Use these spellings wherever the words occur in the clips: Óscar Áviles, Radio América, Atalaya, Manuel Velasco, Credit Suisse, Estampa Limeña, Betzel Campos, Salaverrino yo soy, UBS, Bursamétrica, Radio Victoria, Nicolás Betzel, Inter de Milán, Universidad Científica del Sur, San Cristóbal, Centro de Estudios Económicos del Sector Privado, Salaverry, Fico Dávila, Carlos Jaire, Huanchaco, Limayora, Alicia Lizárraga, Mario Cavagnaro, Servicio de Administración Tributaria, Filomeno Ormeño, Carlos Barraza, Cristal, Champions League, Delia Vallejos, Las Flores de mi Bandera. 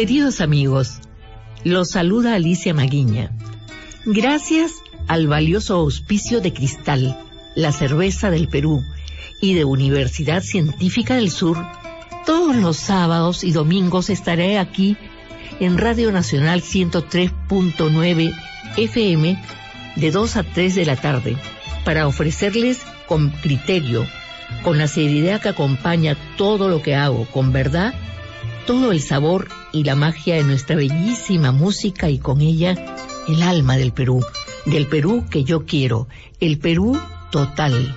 Queridos amigos, los saluda Alicia Maguiña. Gracias al valioso auspicio de Cristal, la cerveza del Perú, y de Universidad Científica del Sur, todos los sábados y domingos estaré aquí en Radio Nacional 103.9 FM de 2 a 3 de la tarde para ofrecerles con criterio, con la seriedad que acompaña todo lo que hago, con verdad, todo el sabor y la magia de nuestra bellísima música y con ella el alma del Perú que yo quiero, el Perú total.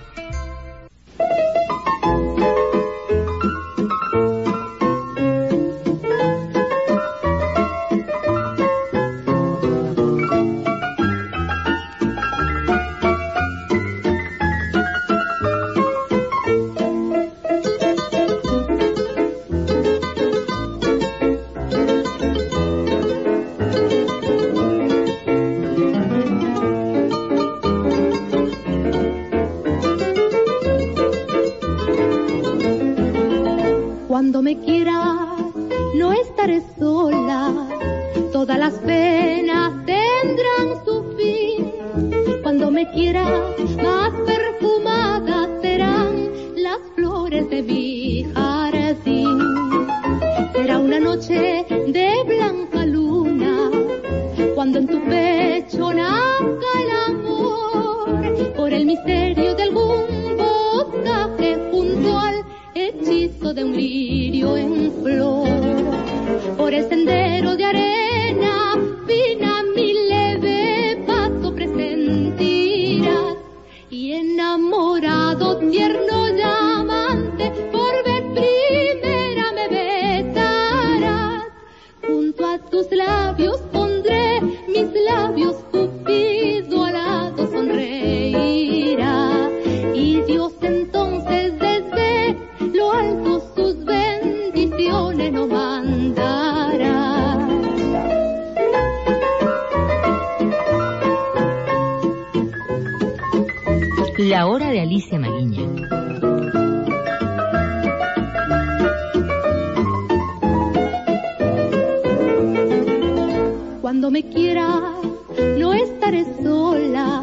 La hora de Alicia Maguiña. Cuando me quieras, no estaré sola.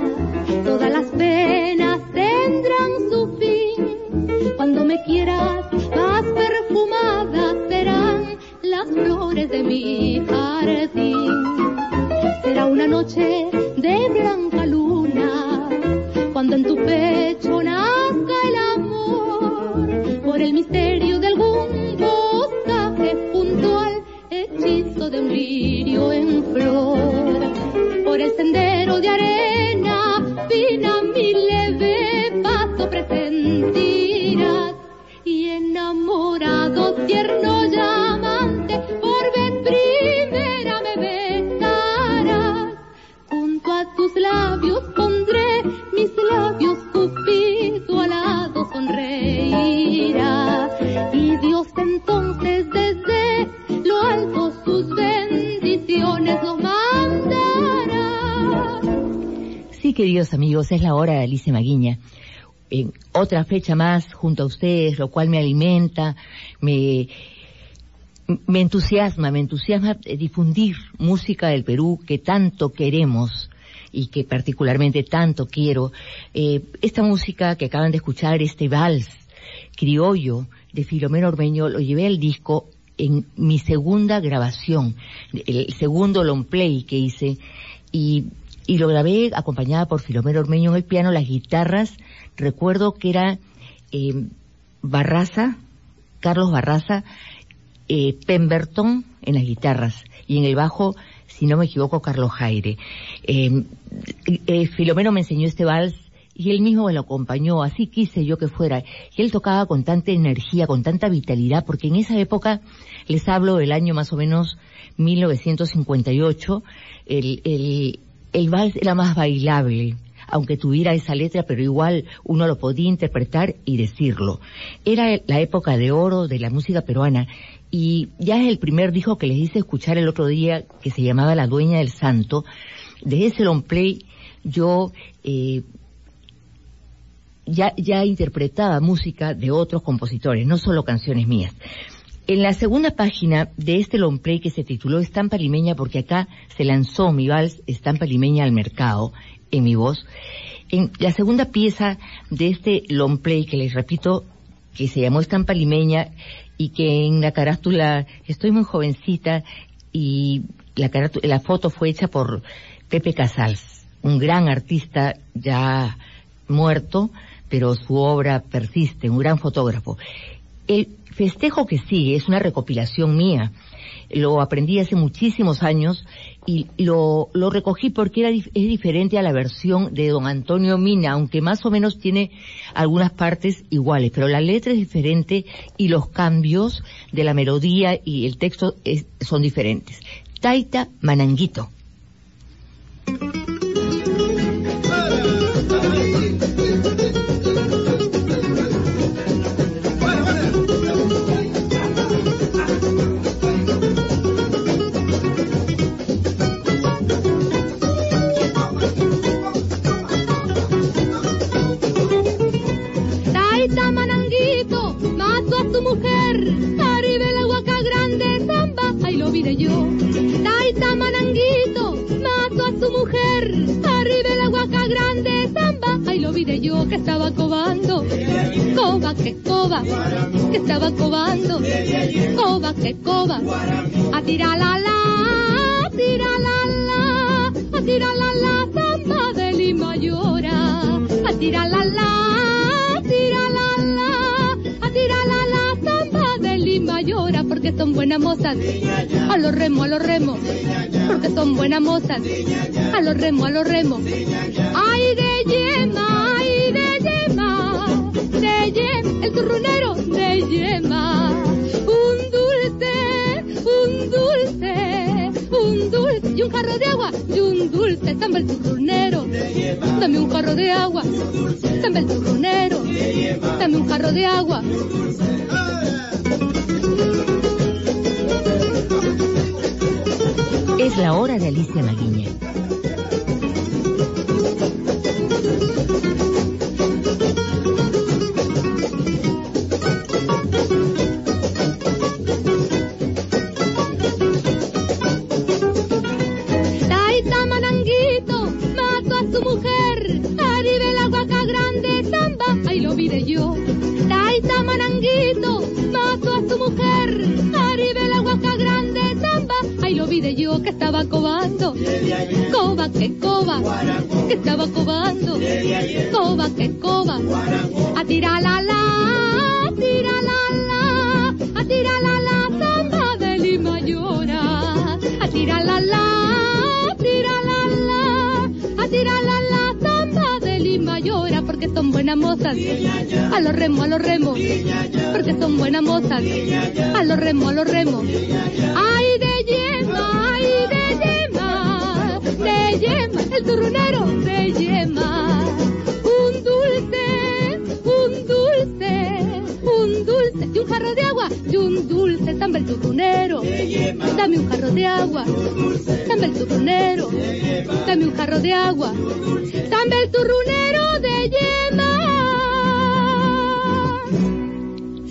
Todas las penas tendrán su fin. Cuando me quieras, más perfumadas serán las flores de mi jardín. Será una noche de blanca luna. Cuando en tu pecho nazca el amor, por el misterio de algún boscaje puntual, hechizo de un lirio en flor, por el sendero de arena fina mi leve paso presentirás, y enamorado tierno llamante, por vez primera me besarás, junto a tus labios pondré mis labios Cupido alado sonreirá y Dios entonces desde lo alto sus bendiciones los mandará. Sí, queridos amigos, es la hora de Alicia Maguiña. En otra fecha más junto a ustedes, lo cual me alimenta, me entusiasma difundir música del Perú que tanto queremos y que particularmente tanto quiero. Esta música que acaban de escuchar, este vals criollo de Filomeno Ormeño, lo llevé al disco en mi segunda grabación, el segundo long play que hice, y lo grabé acompañada por Filomeno Ormeño en el piano, las guitarras, recuerdo que era Barraza, Carlos Barraza, Pemberton en las guitarras, y en el bajo, si no me equivoco, Carlos Jaire. Filomeno me enseñó este vals y él mismo me lo acompañó, así quise yo que fuera. Y él tocaba con tanta energía, con tanta vitalidad, porque en esa época, les hablo del año más o menos 1958, el vals era más bailable, aunque tuviera esa letra, pero igual uno lo podía interpretar y decirlo. Era la época de oro de la música peruana. Y ya es el primer disco que les hice escuchar el otro día, que se llamaba La Dueña del Santo. De ese long play yo ya interpretaba música de otros compositores, no solo canciones mías. En la segunda página de este long play que se tituló Estampa Limeña, porque acá se lanzó mi vals Estampa Limeña al mercado, en mi voz, en la segunda pieza de este long play que les repito, que se llamó Estampa Limeña y que en la carátula, estoy muy jovencita, y la foto fue hecha por Pepe Casals, un gran artista ya muerto, pero su obra persiste, un gran fotógrafo. El festejo que sigue es una recopilación mía. Lo aprendí hace muchísimos años y lo recogí porque es diferente a la versión de don Antonio Mina, aunque más o menos tiene algunas partes iguales, pero la letra es diferente y los cambios de la melodía y el texto son diferentes. Taita Mananguito. Que estaba cobando, que estaba cobando, que coba, a tirar la, a tirar la, a tirar la zamba de Limayora, a tirar la, a tirar la, a tirar la zamba de Limayora, porque son buenas mozas, a los remos, porque son buenas mozas, a los remos, ay de yema, ay de yema, el turrunero de yema, un dulce, y un jarro de agua, y un dulce, tamba el turrunero, dame un jarro de agua, tamba el turrunero, dame un jarro de agua. Es la hora de Alicia Maguiña. Que estaba cobando, que coba, a tirar la, a tirar la, a tirar la zamba de Limayora, a tirar la, a tirar la, a tirar la zamba de Limayora, porque son buenas mozas, a los remos, porque son buenas mozas, a los remos, ay de yema, ay de yema, de yema. El turrunero de yema, un dulce, y un jarro de agua, y un dulce, dame el turrunero, dame un jarro de agua, dame el turrunero, dame un jarro de agua, dame el turrunero de yema.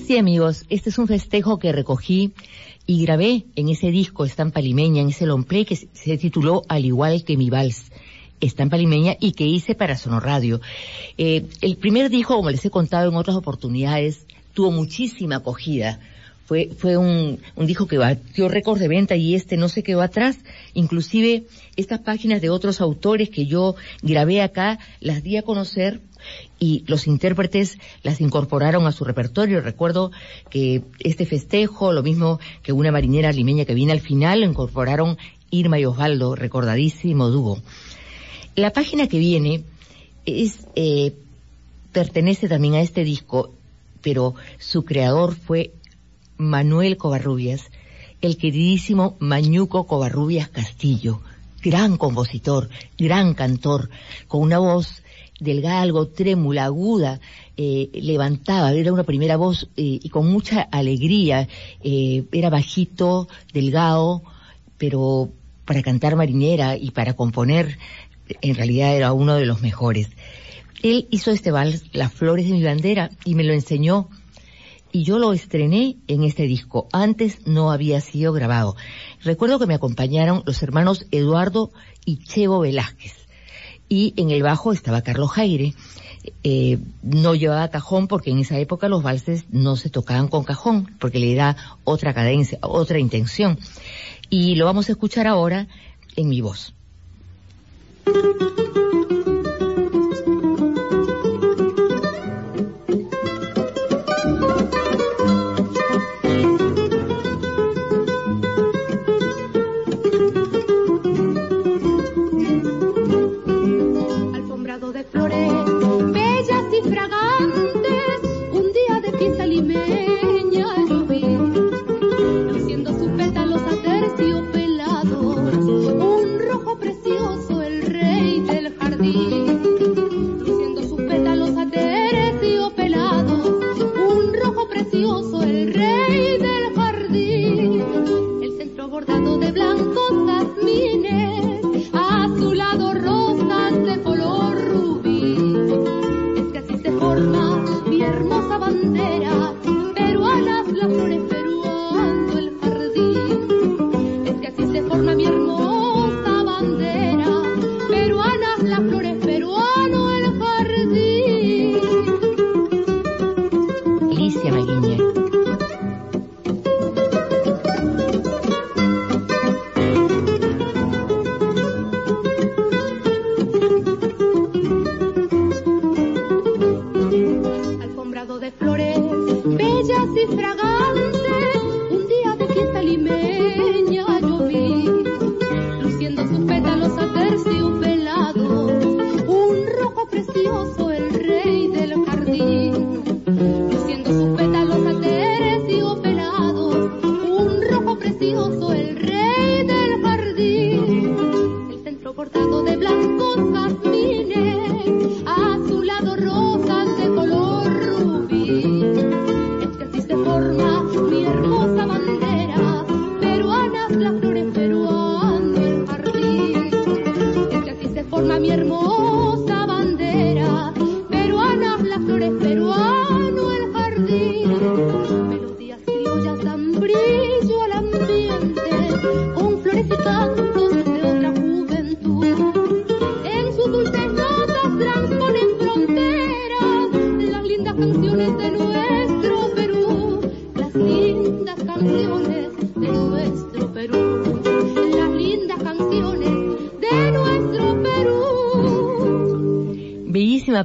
Sí, amigos, este es un festejo que recogí y grabé en ese disco Estampa Limeña, en ese long play que se tituló al igual que mi vals Estampa Limeña, y que hice para Sonoradio. El primer disco, como les he contado en otras oportunidades, tuvo muchísima acogida. Fue un disco que batió récord de venta y este no se quedó atrás. Inclusive estas páginas de otros autores que yo grabé acá las di a conocer y los intérpretes las incorporaron a su repertorio. Recuerdo que este festejo, lo mismo que una marinera limeña que viene al final, lo incorporaron Irma y Osvaldo, recordadísimo dúo. La página que viene pertenece también a este disco, pero su creador fue Manuel Covarrubias, el queridísimo Mañuco Covarrubias Castillo, gran compositor, gran cantor, con una voz delgada, algo trémula, aguda, levantaba, era una primera voz y con mucha alegría, era bajito, delgado, pero para cantar marinera y para componer, en realidad era uno de los mejores. Él hizo este vals, Las Flores de mi Bandera, y me lo enseñó. y yo lo estrené en este disco. Antes no había sido grabado. Recuerdo que me acompañaron los hermanos Eduardo y Chevo Velázquez, y en el bajo estaba Carlos Jaire. No llevaba cajón porque en esa época los valses no se tocaban con cajón porque le da otra cadencia, otra intención, y lo vamos a escuchar ahora en mi voz.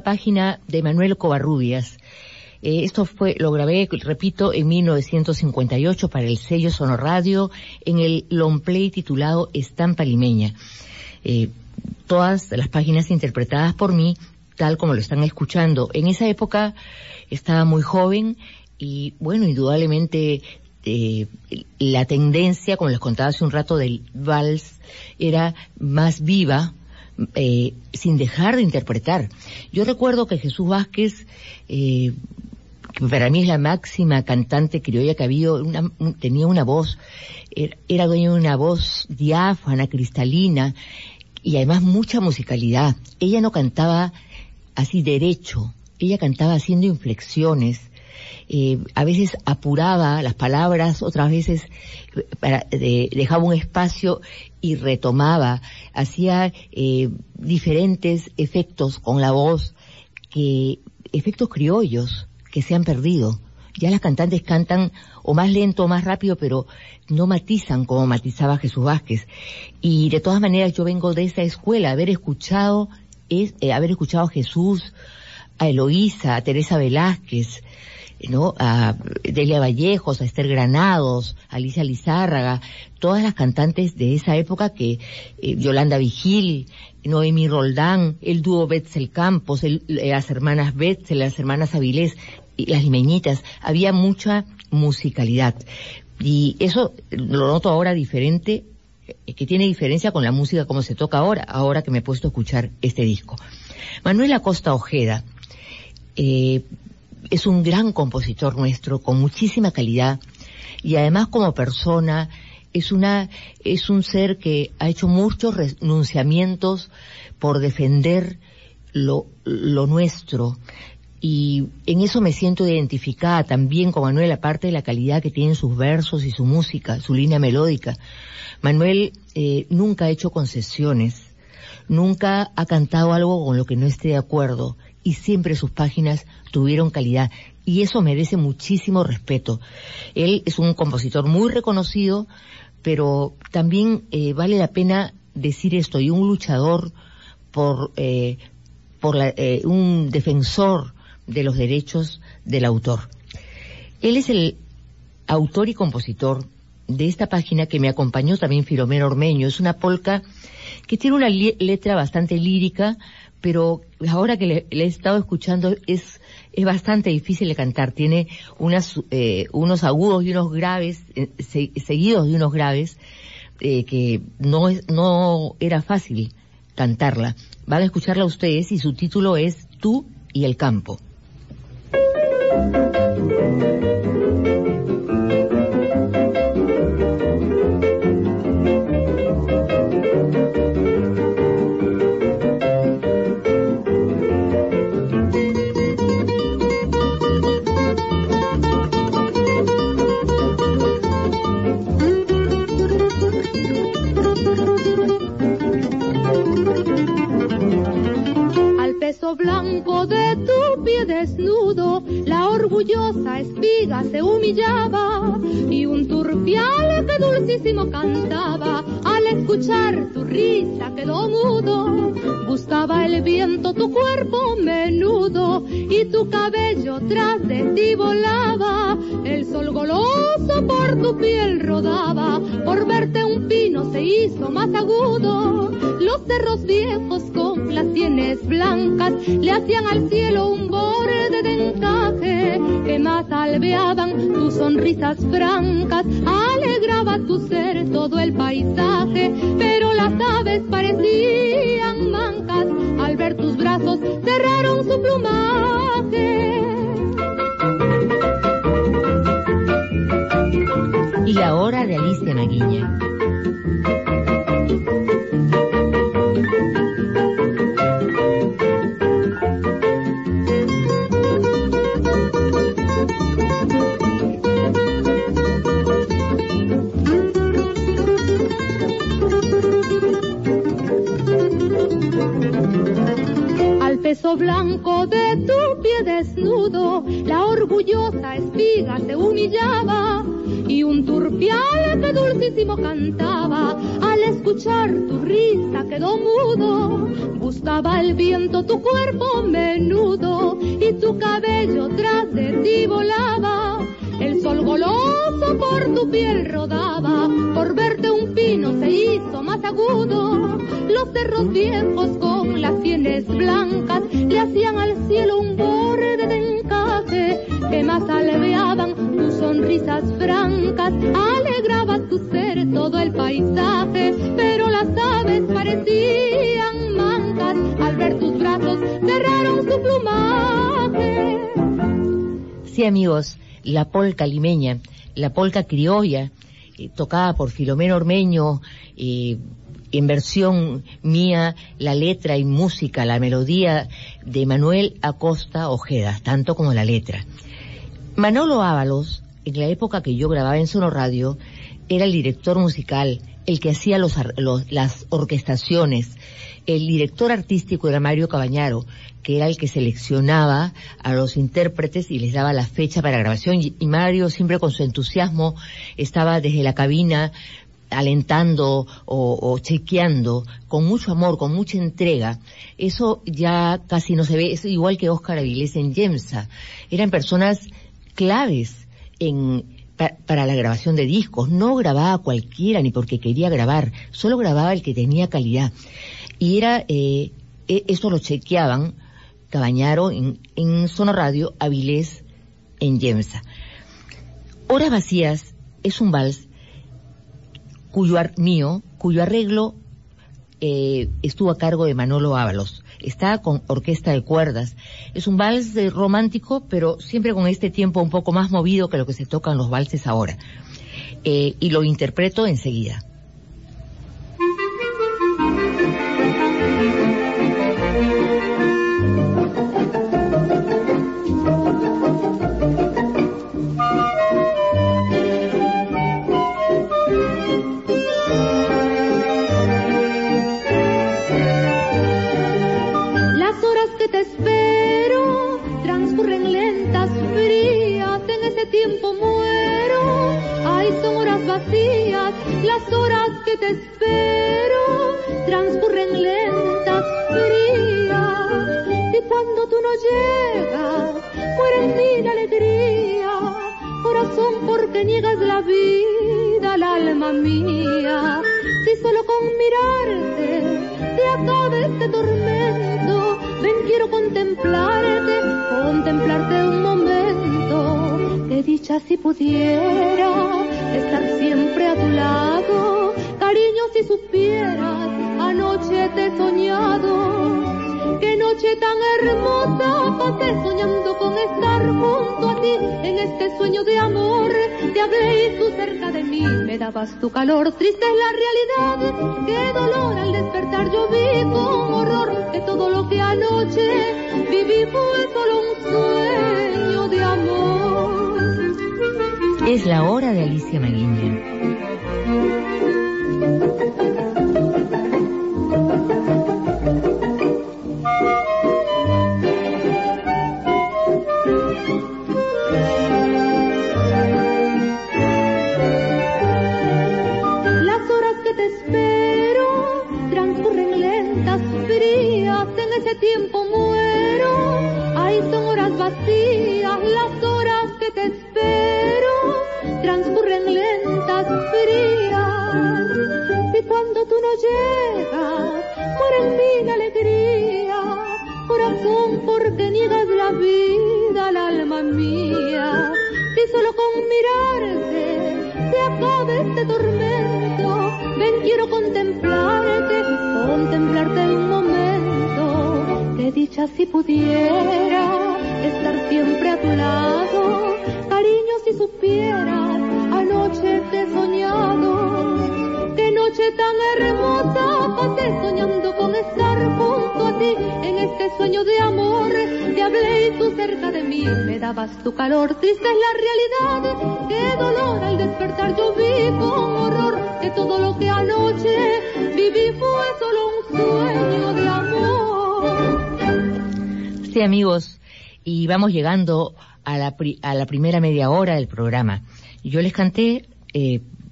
Página de Manuel Covarrubias. Esto fue, lo grabé, repito, en 1958 para el sello Sonoradio en el long play titulado Estampa Limeña. Todas las páginas interpretadas por mí, tal como lo están escuchando. En esa época estaba muy joven y, bueno, indudablemente la tendencia, como les contaba hace un rato, del vals era más viva, sin dejar de interpretar. Yo recuerdo que Jesús Vázquez, que para mí es la máxima cantante criolla que ha habido, tenía una voz, era dueño de una voz diáfana, cristalina, y además mucha musicalidad. Ella no cantaba así derecho, ella cantaba haciendo inflexiones. A veces apuraba las palabras, otras veces dejaba un espacio y retomaba, hacía diferentes efectos con la voz, efectos criollos que se han perdido. Ya las cantantes cantan o más lento o más rápido, pero no matizan como matizaba Jesús Vázquez. Y de todas maneras yo vengo de esa escuela, haber escuchado a Jesús, a Eloísa, a Teresa Velázquez, ¿no?, a Delia Vallejos, a Esther Granados, a Alicia Lizárraga, todas las cantantes de esa época que, Yolanda Vigil, Noemí Roldán, el dúo Betzel Campos, las hermanas Betzel, las hermanas Avilés, y las limeñitas. Había mucha musicalidad. Y eso lo noto ahora diferente, que tiene diferencia con la música como se toca ahora que me he puesto a escuchar este disco. Manuel Acosta Ojeda, es un gran compositor nuestro, con muchísima calidad, y además como persona es un ser que ha hecho muchos renunciamientos por defender lo nuestro, y en eso me siento identificada también con Manuel, aparte de la calidad que tienen sus versos y su música, su línea melódica. Manuel nunca ha hecho concesiones, nunca ha cantado algo con lo que no esté de acuerdo, y siempre sus páginas tuvieron calidad, y eso merece muchísimo respeto. Él es un compositor muy reconocido, pero también vale la pena decir esto, y un luchador por un defensor de los derechos del autor. Él es el autor y compositor de esta página que me acompañó también Filomeno Ormeño. Es una polca que tiene una letra bastante lírica, pero ahora que le he estado escuchando es bastante difícil de cantar. Tiene unos agudos y unos graves, seguidos de unos graves, que no era fácil cantarla. Van a escucharla ustedes y su título es Tú y el campo. Blanco de tu pie desnudo, la orgullosa espiga se humillaba, y un turpial que dulcísimo cantaba, al escuchar tu risa quedó mudo. Buscaba el viento tu cuerpo menudo, y tu cabello tras de ti volaba. El sol goloso por tu piel rodaba, por verte un pino se hizo más agudo. Los cerros viejos con las sienes blancas le hacían al cielo un borde de encaje, que más albeaban tus sonrisas francas, alegraba tu ser todo el paisaje. Pero las aves parecían mancas, al ver tus brazos cerraron su plumaje. Y la hora de Alicia Maguiña. Peso blanco de tu pie desnudo, la orgullosa espiga se humillaba, y un turpial que dulcísimo cantaba, al escuchar tu risa quedó mudo. Buscaba el viento tu cuerpo menudo, y tu cabello tras de ti volaba. El sol goloso por tu piel rodaba, por verte un pino se hizo más agudo. Los cerros viejos con las sienes blancas le hacían al cielo un borde de encaje, que más albeaban tus sonrisas francas, alegraba tu ser todo el paisaje. Pero las aves parecían mancas, al ver tus brazos cerraron su plumaje. Sí, amigos, la polca limeña, la polca criolla, tocada por Filomeno Ormeño, en versión mía, la letra y música, la melodía de Manuel Acosta Ojeda, tanto como la letra. Manolo Ábalos, en la época que yo grababa en Sonoradio, era el director musical, el que hacía las orquestaciones. El director artístico era Mario Cavagnaro, que era el que seleccionaba a los intérpretes y les daba la fecha para grabación. Y Mario siempre con su entusiasmo estaba desde la cabina alentando o chequeando con mucho amor, con mucha entrega. Eso ya casi no se ve. Es igual que Óscar Áviles en Yemsa. Eran personas claves para la grabación de discos. No grababa cualquiera ni porque quería grabar, solo grababa el que tenía calidad. Y era, esto lo chequeaban Cavagnaro en Sonoradio, Áviles en Yemsa. Horas Vacías es un vals cuyo arreglo estuvo a cargo de Manolo Ábalos. Está con orquesta de cuerdas. Es un vals romántico, pero siempre con este tiempo un poco más movido que lo que se tocan los valses ahora. Y lo interpreto enseguida. tiempo muero, ay, son horas vacías, las horas que te espero, transcurren lentas, frías, y cuando tú no llegas, muere en mí la alegría, corazón, porque niegas la vida al alma mía, si solo con mirarte te acaba este tormento, ven, quiero contemplarte, contemplarte un momento, qué dicha si pudiera estar siempre a tu lado, cariño si supieras, anoche te he soñado, qué noche tan hermosa pasé soñando con estar junto a ti, en este sueño de amor, te hablé y tú cerca de mí, me dabas tu calor, triste es la realidad, qué dolor al despertar yo vi con horror, que todo lo que anoche viví fue solo un sueño de amor. Es la hora de Alicia Maguiña. Tiempo muero, ay, son horas vacías, las horas que te espero, transcurren lentas, frías, y cuando tú no llegas, muere en mí la alegría, corazón, porque niegas la vida al alma mía, si solo con mirarte se acaba este tormento, ven, quiero contemplarte, contemplarte un momento. Qué dicha si pudiera estar siempre a tu lado, cariño si supieras, anoche te he soñado, qué noche tan hermosa pasé soñando con estar junto a ti, en este sueño de amor, te hablé y tú cerca de mí, me dabas tu calor, triste es la realidad, qué dolor al despertar yo vi con horror, que todo lo que anoche viví fue solo un sueño de amor. Sí, amigos, y vamos llegando a la primera media hora del programa. Yo les canté,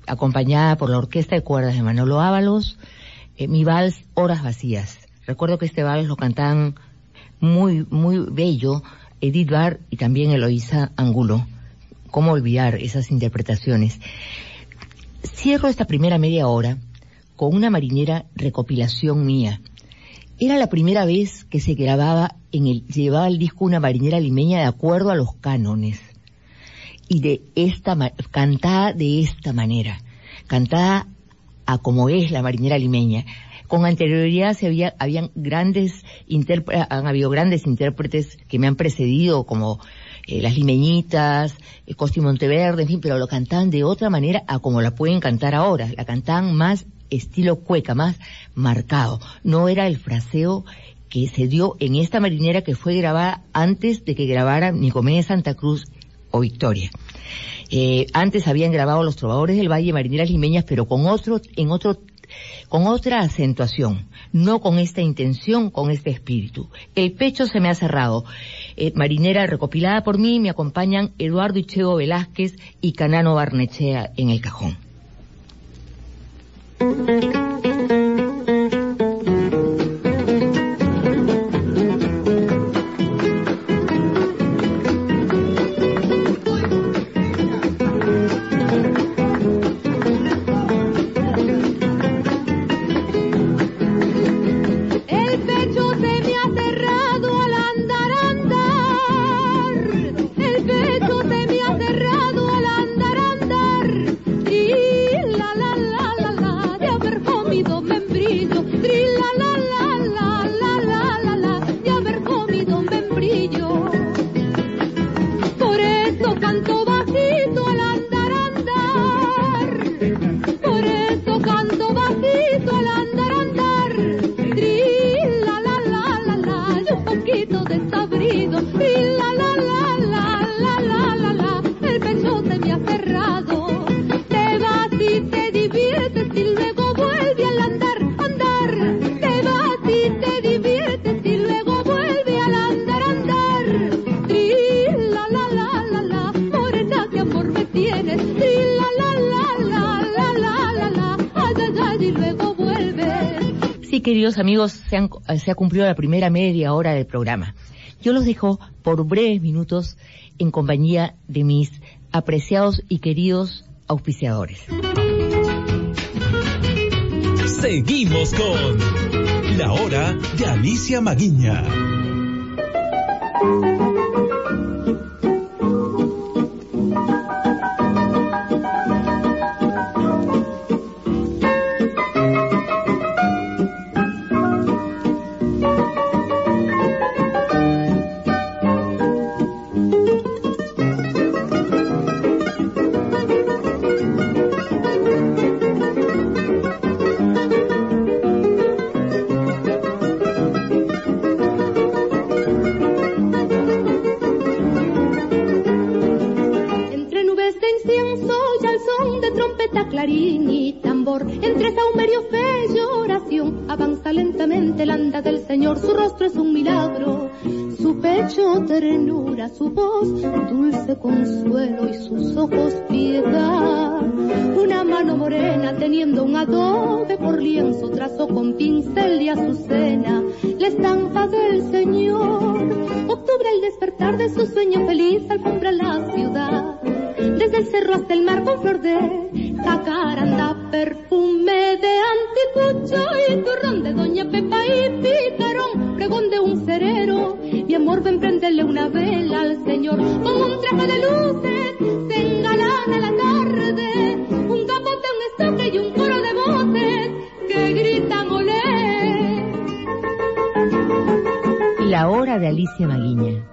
acompañada por la Orquesta de Cuerdas de Manolo Ábalos, mi vals Horas Vacías. Recuerdo que este vals lo cantaban muy, muy bello Edith Barr y también Eloísa Angulo. ¿Cómo olvidar esas interpretaciones? Cierro esta primera media hora con una marinera recopilación mía. Era la primera vez que se grababa llevaba el disco una marinera limeña de acuerdo a los cánones y cantada de esta manera, cantada a como es la marinera limeña. Con anterioridad han habido grandes intérpretes que me han precedido, como Las Limeñitas, Costi Monteverde, en fin, pero lo cantaban de otra manera a como la pueden cantar ahora, la cantaban más estilo cueca, más marcado. No era el fraseo que se dio en esta marinera que fue grabada antes de que grabara Nicolás de Santa Cruz o Victoria. Antes habían grabado Los Trovadores del Valle, marineras limeñas, pero con otra acentuación, no con esta intención, con este espíritu. El pecho se me ha cerrado. Marinera recopilada por mí, me acompañan Eduardo Icheo Velázquez y Canano Barnechea en el cajón. tienes, tri la la la la la la la la, ay ay ay, y luego vuelves. Sí, queridos amigos, se ha cumplido la primera media hora del programa. Yo los dejo por breves minutos en compañía de mis apreciados y queridos auspiciadores. Seguimos con La Hora de Alicia Maguiña. Clarín y tambor, entre saumerios bello oración, avanza lentamente el anda del Señor, su rostro es un milagro, su pecho ternura, su voz dulce consuelo y sus ojos piedad. Una mano morena teniendo un adobe por lienzo, trazó con pincel y azucena la estampa del Señor. Octubre al despertar de su sueño feliz alfombra la ciudad, desde el cerro hasta el mar con flor de jacaranda, perfume de anticucho y turrón de doña Pepa y picarón, pregón de un cerero. Mi amor, ven prenderle una vela al Señor. Con un traje de luces se engalana la tarde, un capote, un estoque y un coro de voces que gritan olé. La Hora de Alicia Maguiña.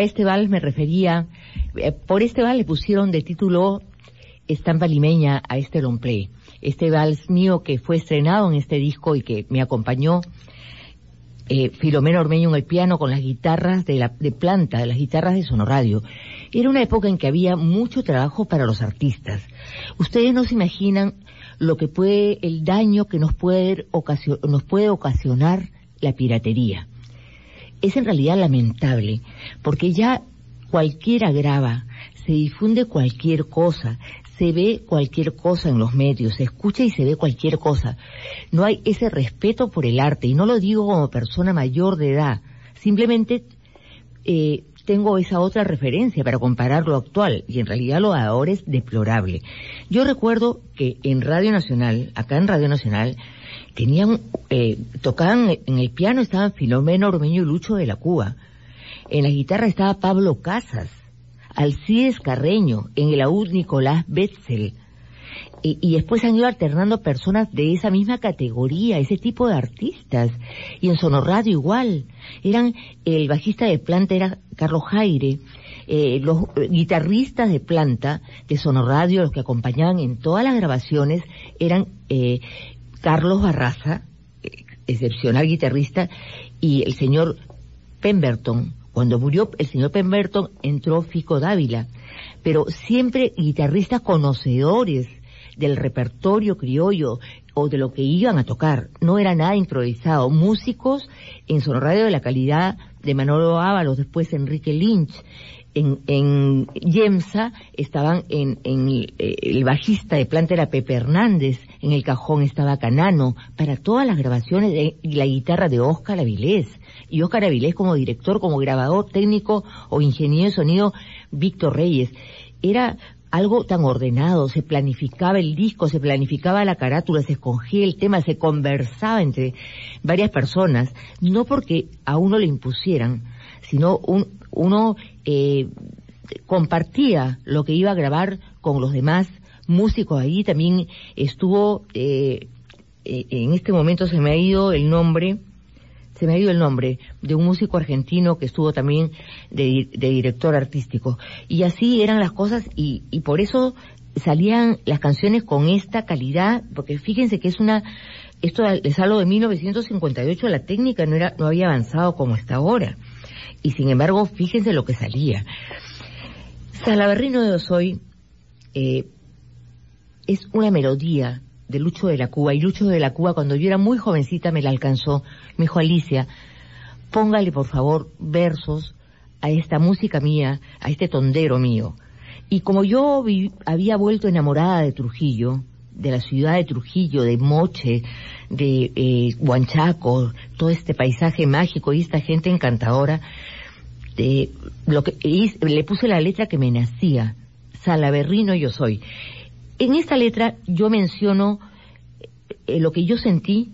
Este vals me refería, por este vals le pusieron de título Estampa Limeña a este long play, este vals mío que fue estrenado en este disco y que me acompañó Filomeno Ormeño en el piano con las guitarras de planta, de las guitarras de Sonoradio. Era una época en que había mucho trabajo para los artistas. Ustedes no se imaginan lo que puede, el daño que nos puede ocasionar la piratería. Es en realidad lamentable, porque ya cualquiera graba, se difunde cualquier cosa, se ve cualquier cosa en los medios, se escucha y se ve cualquier cosa. No hay ese respeto por el arte, y no lo digo como persona mayor de edad, simplemente tengo esa otra referencia para comparar lo actual, y en realidad lo de ahora es deplorable. Yo recuerdo que en Radio Nacional, acá en Radio Nacional, tocaban en el piano, estaban Filomeno Ormeño y Lucho de la Cuba. En la guitarra estaba Pablo Casals, Alcides Carreño, en el laúd Nicolás Betzel. Y después han ido alternando personas de esa misma categoría, ese tipo de artistas. Y en Sonoradio igual. El bajista de planta era Carlos Jaire. Los guitarristas de planta de Sonoradio, los que acompañaban en todas las grabaciones, eran Carlos Barraza, excepcional guitarrista, y el señor Pemberton. Cuando murió el señor Pemberton, entró Fico Dávila, pero siempre guitarristas conocedores del repertorio criollo, o de lo que iban a tocar. No era nada improvisado. Músicos en Sonoradio de la calidad de Manolo Ábalos, después Enrique Lynch, en Yemsa estaban el bajista de planta era Pepe Hernández, en el cajón estaba Canano, para todas las grabaciones, y la guitarra de Óscar Áviles. Y Óscar Áviles como director, como grabador técnico o ingeniero de sonido, Víctor Reyes. Era algo tan ordenado, se planificaba el disco, se planificaba la carátula, se escogía el tema, se conversaba entre varias personas, no porque a uno le impusieran, sino uno compartía lo que iba a grabar con los demás músicos. Allí también estuvo, en este momento se me ha ido el nombre de un músico argentino que estuvo también de director artístico. Y así eran las cosas, y por eso salían las canciones con esta calidad, porque fíjense que esto les hablo de 1958, la técnica no había avanzado como está ahora. Y sin embargo, fíjense lo que salía. Salaverrino yo soy es una melodía de Lucho de la Cuba, y Lucho de la Cuba, cuando yo era muy jovencita, me la alcanzó, me dijo: Alicia, póngale por favor versos a esta música mía, a este tondero mío. Y como yo había vuelto enamorada de Trujillo, de la ciudad de Trujillo, de Moche, de Huanchaco, todo este paisaje mágico y esta gente encantadora, le puse la letra que me nacía: Salaverrino yo soy. En esta letra yo menciono lo que yo sentí.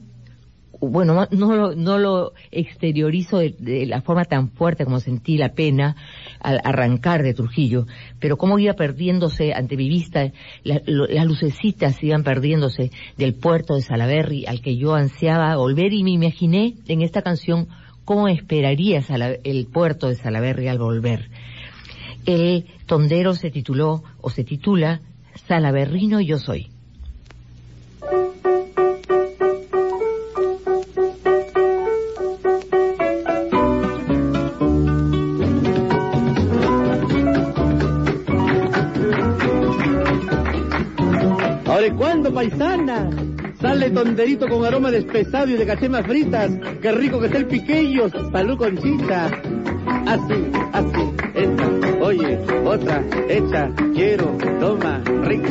Bueno, no lo exteriorizo de la forma tan fuerte como sentí la pena al arrancar de Trujillo, pero cómo iba perdiéndose ante mi vista, las lucecitas iban perdiéndose del puerto de Salaverry al que yo ansiaba volver, y me imaginé en esta canción cómo esperaría el puerto de Salaverry al volver. El tondero se titula Salaverrino yo soy. ¿Cuándo, paisana? Sale tonderito con aroma de espesado y de cachemas fritas. ¡Qué rico que es el piqueyo! ¡Salud, Conchita! Así, esta, oye, otra, hecha, quiero, toma, rico.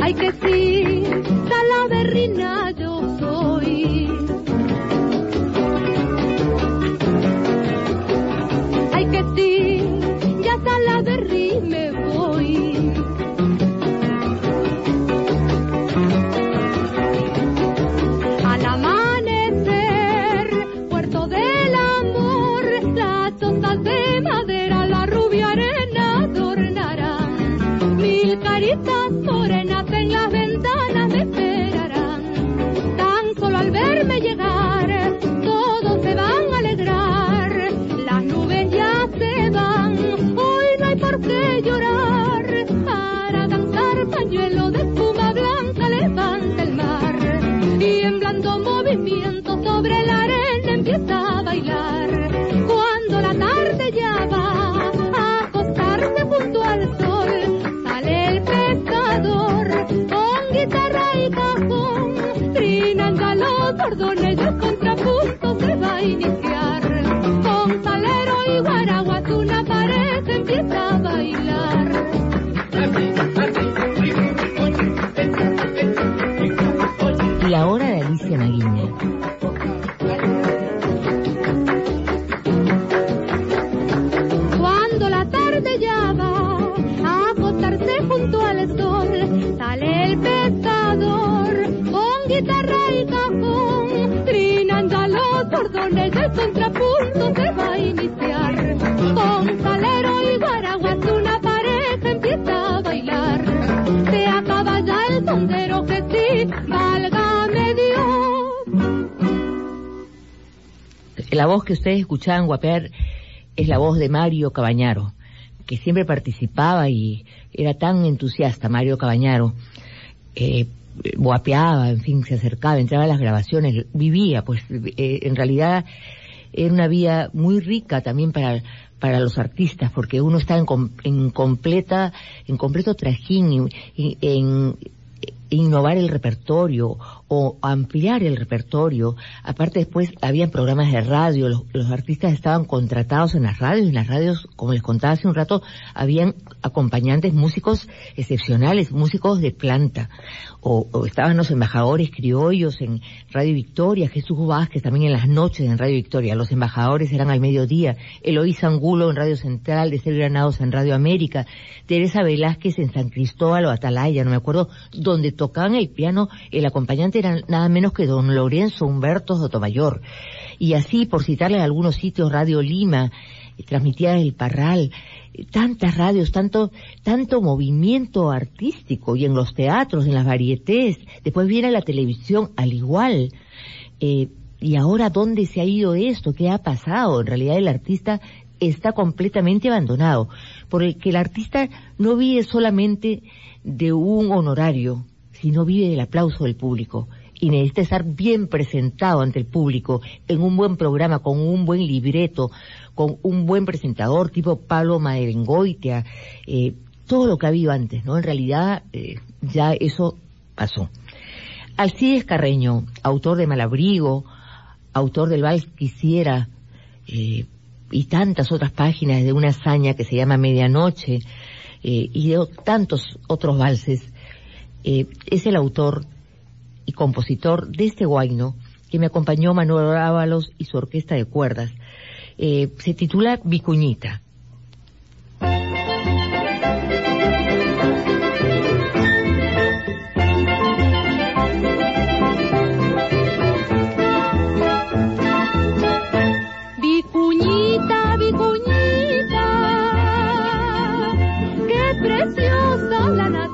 ¡Ay, que sí! Salaverrina yo soy. La hora de Alicia Maguiña. Cuando la tarde ya va a acostarse junto al sol, sale el pescador con guitarra y cajón, trinando a los cordones del contrapunto se va a iniciar. Con salero y guaraguas una pareja empieza a bailar. Se acaba ya el tondero que sí, valga. La voz que ustedes escuchaban guapear es la voz de Mario Cavagnaro, que siempre participaba y era tan entusiasta. Mario Cavagnaro guapeaba, en fin, se acercaba, entraba a las grabaciones, vivía, pues en realidad era una vida muy rica también para para los artistas, porque uno está en completo trajín, innovar el repertorio o ampliar el repertorio. Aparte, después habían programas de radio, los artistas estaban contratados en las radios. En las radios, como les contaba hace un rato, habían acompañantes, músicos excepcionales, músicos de planta, o estaban los embajadores criollos en Radio Victoria, Jesús Vázquez también en las noches en Radio Victoria, los embajadores eran al mediodía, Eloís Angulo en Radio Central, de Ser Granados en Radio América, Teresa Velázquez en San Cristóbal o Atalaya, no me acuerdo, donde tocaban el piano, el acompañante era nada menos que don Lorenzo Humberto Sotomayor. Y así, por citarles algunos sitios, Radio Lima, transmitía El Parral, tantas radios, tanto movimiento artístico, y en los teatros, en las varietés, después viene la televisión al igual. Y ahora, ¿dónde se ha ido esto? ¿Qué ha pasado? En realidad el artista está completamente abandonado, porque el artista no vive solamente de un honorario, sino vive del aplauso del público, y necesita estar bien presentado ante el público, en un buen programa, con un buen libreto, con un buen presentador tipo Pablo Maderengoitia, todo lo que ha habido antes, ¿no? En realidad ya eso pasó. Alcides Carreño, autor de Malabrigo, autor del Vals Quisiera, y tantas otras páginas de una hazaña que se llama Medianoche, y de tantos otros valses, es el autor y compositor de este huayno que me acompañó Manuel Ábalos y su orquesta de cuerdas. Se titula Vicuñita. Vicuñita, vicuñita, qué preciosa la nación.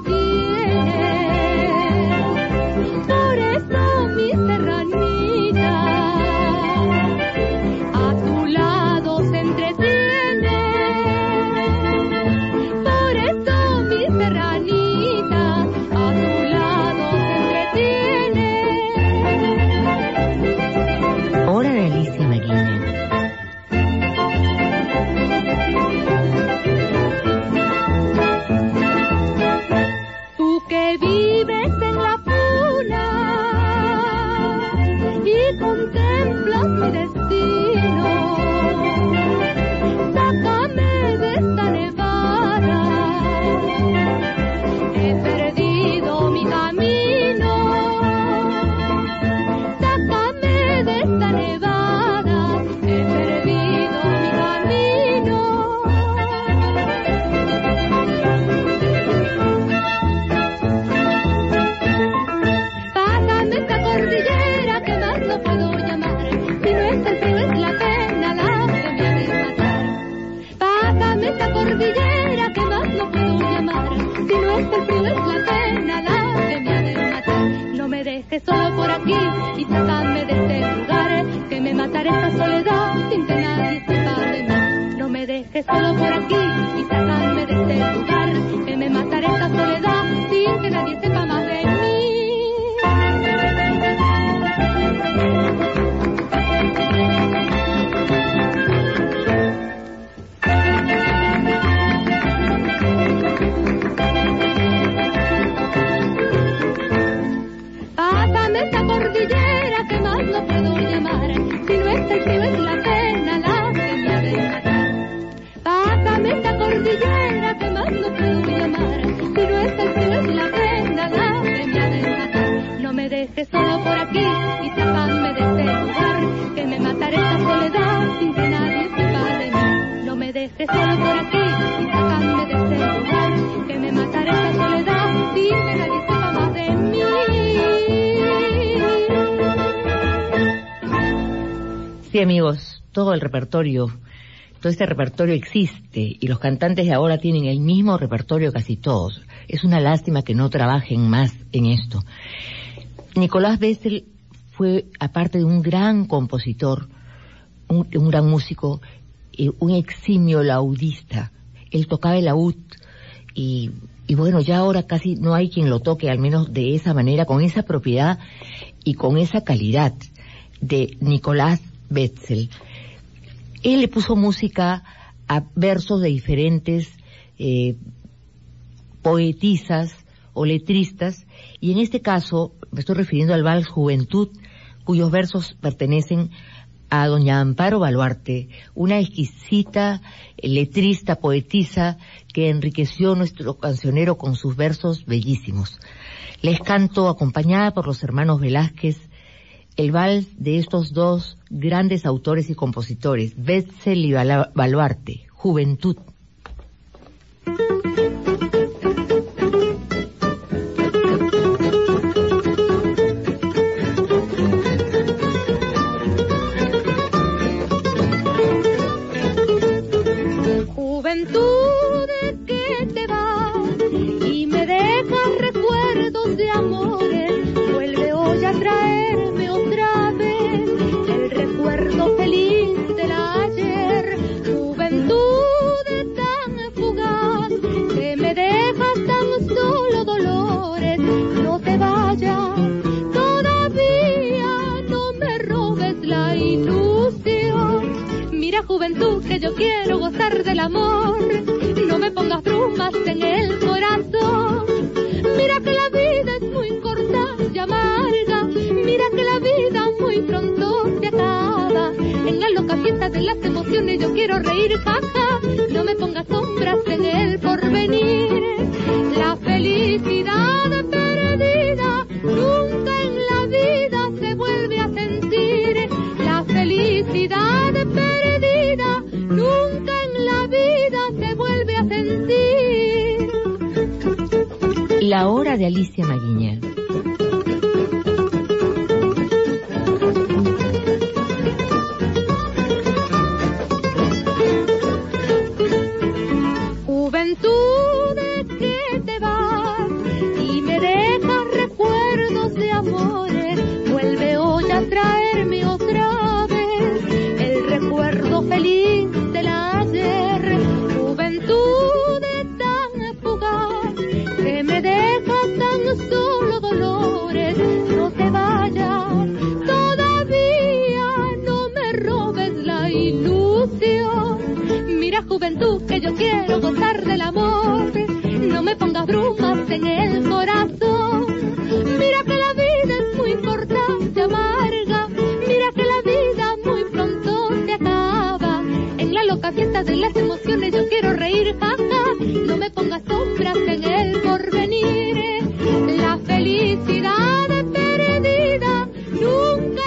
Solo por aquí y sácame de este lugar, que me mataré esta soledad sin que nadie sepa de mí. No me dejes solo por aquí y sácame de este lugar, que me mataré esta soledad sin que nadie sepa más de mí. Sí, amigos, todo el repertorio, todo este repertorio existe, y los cantantes de ahora tienen el mismo repertorio casi todos. Es una lástima que no trabajen más en esto. Nicolás Betzel fue, aparte de un gran compositor, un gran músico, un eximio laudista. Él tocaba el laúd y bueno, ya ahora casi no hay quien lo toque, al menos de esa manera, con esa propiedad y con esa calidad de Nicolás Betzel. Él le puso música a versos de diferentes poetisas o letristas, y en este caso me estoy refiriendo al vals Juventud, cuyos versos pertenecen a doña Amparo Baluarte, una exquisita letrista, poetisa, que enriqueció nuestro cancionero con sus versos bellísimos. Les canto, acompañada por los hermanos Velázquez, el vals de estos dos grandes autores y compositores, Betzel y Baluarte, Juventud. Juventud que te vas y me dejas recuerdos de amores, vuelve hoy a traerme otra vez el recuerdo feliz del ayer. Juventud tan fugaz que me dejas tan solo dolores, no te vayas, todavía no me robes la ilusión. Mira juventud que yo quiero gozar del amor, no me pongas brumas en el corazón. Mira que la vida es muy corta y amarga, mira que la vida muy pronto se acaba. En la loca fiesta de las emociones yo quiero reír, jaja, no me pongas sombras en el porvenir. La felicidad perdida nunca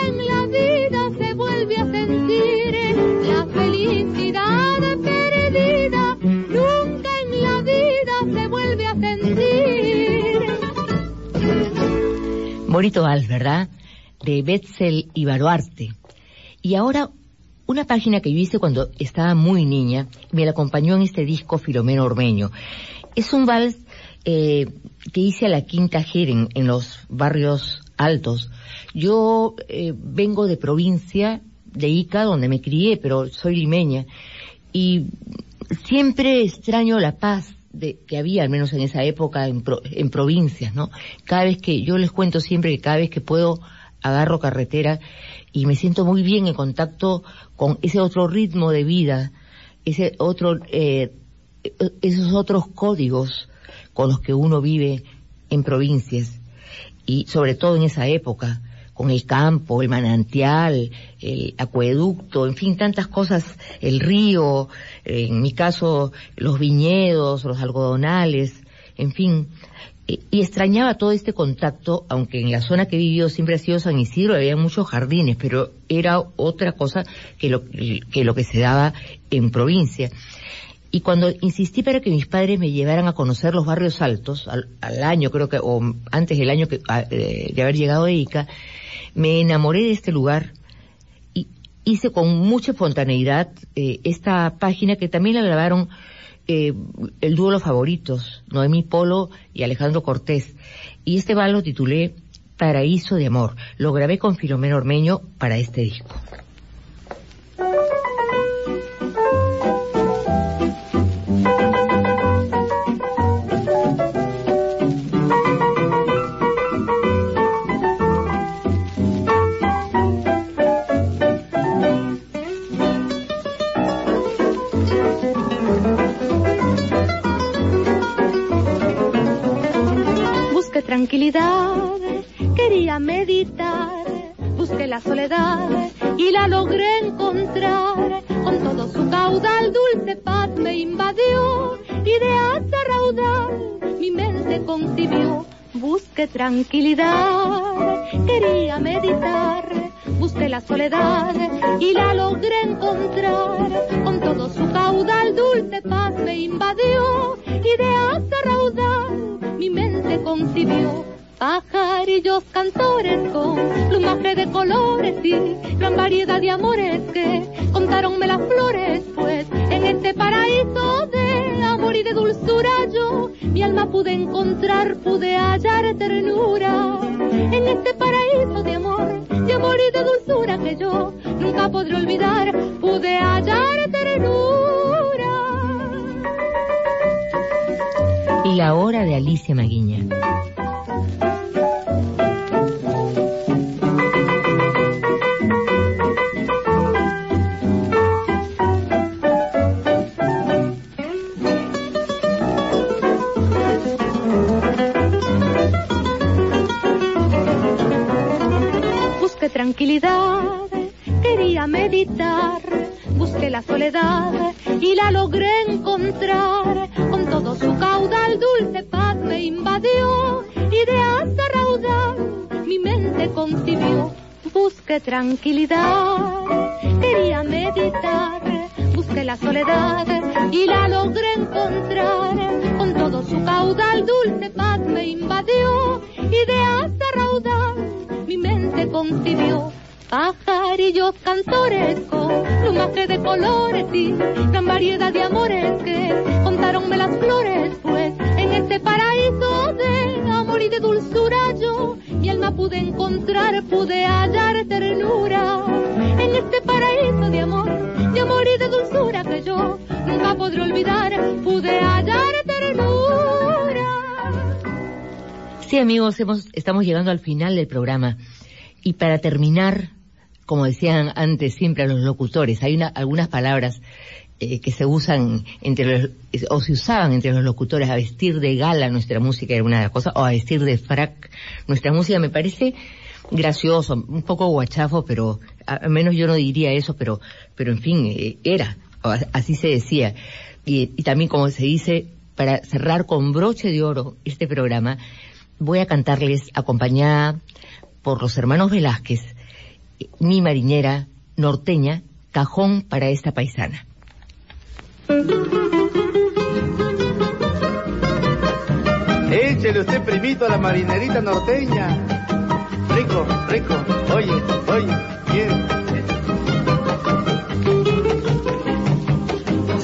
en la vida se vuelve a sentir. La felicidad perdida nunca en la vida se vuelve a sentir. La hora de Alicia Maguiña. Bonito vals, ¿verdad? De Betzel y Baluarte. Y ahora, una página que yo hice cuando estaba muy niña, me la acompañó en este disco Filomeno Ormeño. Es un vals que hice a la Quinta Jeren, en los barrios altos. Yo vengo de provincia, de Ica, donde me crié, pero soy limeña. Y siempre extraño la paz que había, al menos en esa época, en provincias, ¿no? Cada vez que, yo les cuento siempre que cada vez que puedo agarro carretera y me siento muy bien en contacto con ese otro ritmo de vida, ese otro, esos otros códigos con los que uno vive en provincias, y sobre todo en esa época, con el campo, el manantial, el acueducto, en fin, tantas cosas, el río, en mi caso, los viñedos, los algodonales, en fin. Y extrañaba todo este contacto, aunque en la zona que he vivido siempre ha sido San Isidro, había muchos jardines, pero era otra cosa que lo que se daba en provincia. Y cuando insistí para que mis padres me llevaran a conocer los barrios altos, al año creo que, o antes del año de haber llegado a Ica, me enamoré de este lugar y hice con mucha espontaneidad esta página que también la grabaron el dúo Los Favoritos, Noemí Polo y Alejandro Cortés. Y este vals lo titulé Paraíso de Amor. Lo grabé con Filomeno Ormeño para este disco. tranquilidad, quería meditar, busqué la soledad y la logré encontrar. Con todo su caudal, dulce paz me invadió, ideas a raudal mi mente concibió. Busqué tranquilidad, quería meditar, busqué la soledad y la logré encontrar. Con todo su caudal, dulce paz me invadió, ideas a raudal mi mente concibió. Pajarillos cantores con plumaje de colores y gran variedad de amores que contaronme las flores, pues en este paraíso de amor y de dulzura yo mi alma pude encontrar, pude hallar ternura. En este paraíso de amor y de dulzura que yo nunca podré olvidar, pude hallar ternura. La hora de Alicia Maguiña. Tranquilidad, quería meditar, busqué la soledad y la logré encontrar. Con todo su caudal, dulce paz me invadió, ideas a raudal mi mente concibió. Busqué tranquilidad, quería meditar, busqué la soledad y la logré encontrar. Con todo su caudal, dulce paz me invadió, ideas a raudal mi mente concibió. Pajarillos cantores con plumaje de colores y gran variedad de amores que contaronme las flores, pues en este paraíso de amor y de dulzura yo mi alma pude encontrar, pude hallar ternura. En este paraíso de amor y de dulzura que yo nunca podré olvidar, pude hallar ternura. Sí, amigos, estamos llegando al final del programa. Y para terminar, como decían antes siempre a los locutores, hay algunas palabras que se usan entre los, o se usaban entre los locutores. A vestir de gala nuestra música era una de las cosas, o a vestir de frac nuestra música. Me parece gracioso, un poco guachafo, pero al menos yo no diría eso, pero en fin, era, así se decía. Y también, como se dice, para cerrar con broche de oro este programa, voy a cantarles, acompañada por los hermanos Velázquez, Mi marinera norteña, cajón para esta paisana. Échele usted, primito, a la marinerita norteña. Rico, rico, oye, oye, bien.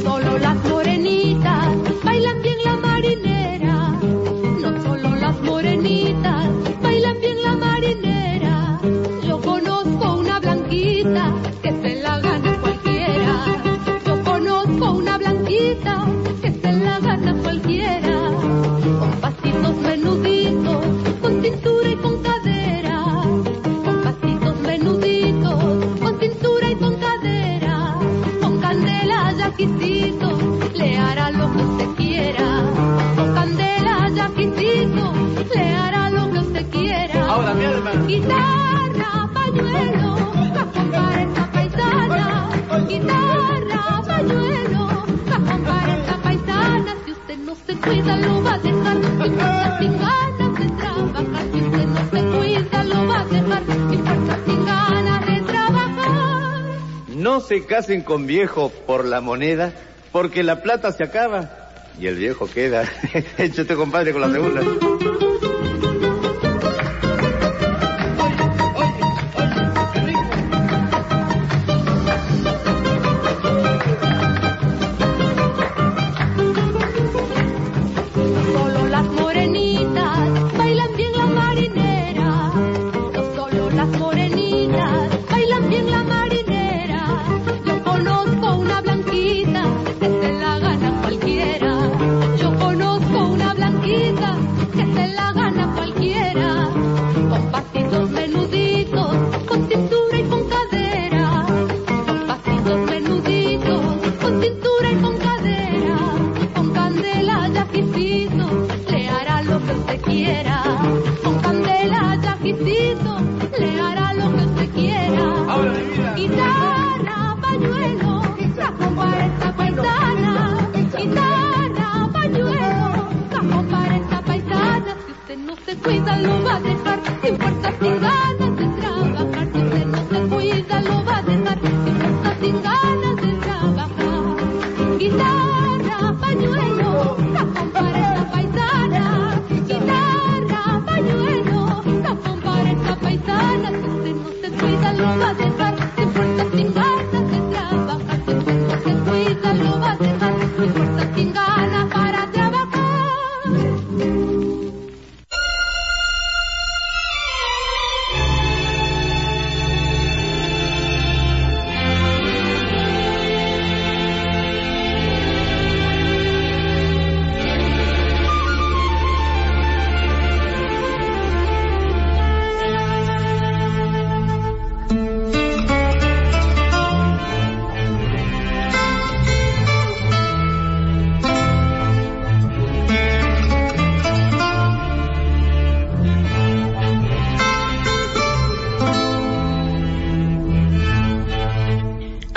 Solo las morenitas bailan bien la marinera. No solo las morenitas bailan bien la marinera. Yo conozco una blanquita que se la gana cualquiera. Yo conozco una blanquita que se la gana cualquiera. Con pasitos menuditos, con cintura y con cadera. Con pasitos menuditos, con cintura y con cadera. Con candela ya quisito, le hará lo que usted quiera. Con candela ya quisito, le hará lo que usted quiera. Ahora, mi hermano. Guitarra, pañuelo, cajón para esta paisana. Guitarra, pañuelo, cajón para esta paisana. Si usted no se cuida, lo va a dejar sin fuerza, sin ganas de trabajar. Si usted no se cuida, lo va a dejar sin fuerza, sin ganas de trabajar. No se casen con viejo por la moneda, porque la plata se acaba y el viejo queda. Échate, compadre, con la segunda. Que se la gana quiera. Con candela, chasquicito, le hará lo que usted quiera. Guitarra, pañuelo, cajón para esta paisana. Guitarra, pañuelo, cajón para esta paisana. Si usted no se cuida, lo va a dejar sin fuerza, sin ganas de trabajar. Si usted no se cuida, lo va a dejar sin fuerza, sin ganas de trabajar. Guitarra, pañuelo, cajón para esta paisana. Guitarra, pañuelo, cajón para esta paisana. Si usted no se cuida, lo va a dejar sin fuerza, sin ganas de trabajar. Si usted no se cuida, lo va a dejar sin fuerza, sin ganas para trabajar.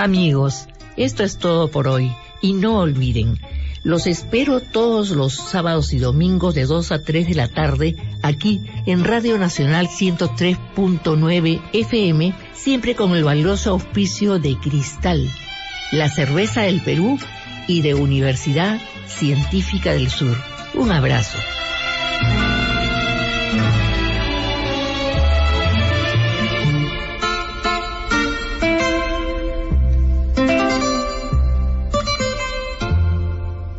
Amigos, esto es todo por hoy y no olviden, los espero todos los sábados y domingos de 2 a 3 de la tarde aquí en Radio Nacional 103.9 FM, siempre con el valioso auspicio de Cristal, la cerveza del Perú y de Universidad Científica del Sur. Un abrazo.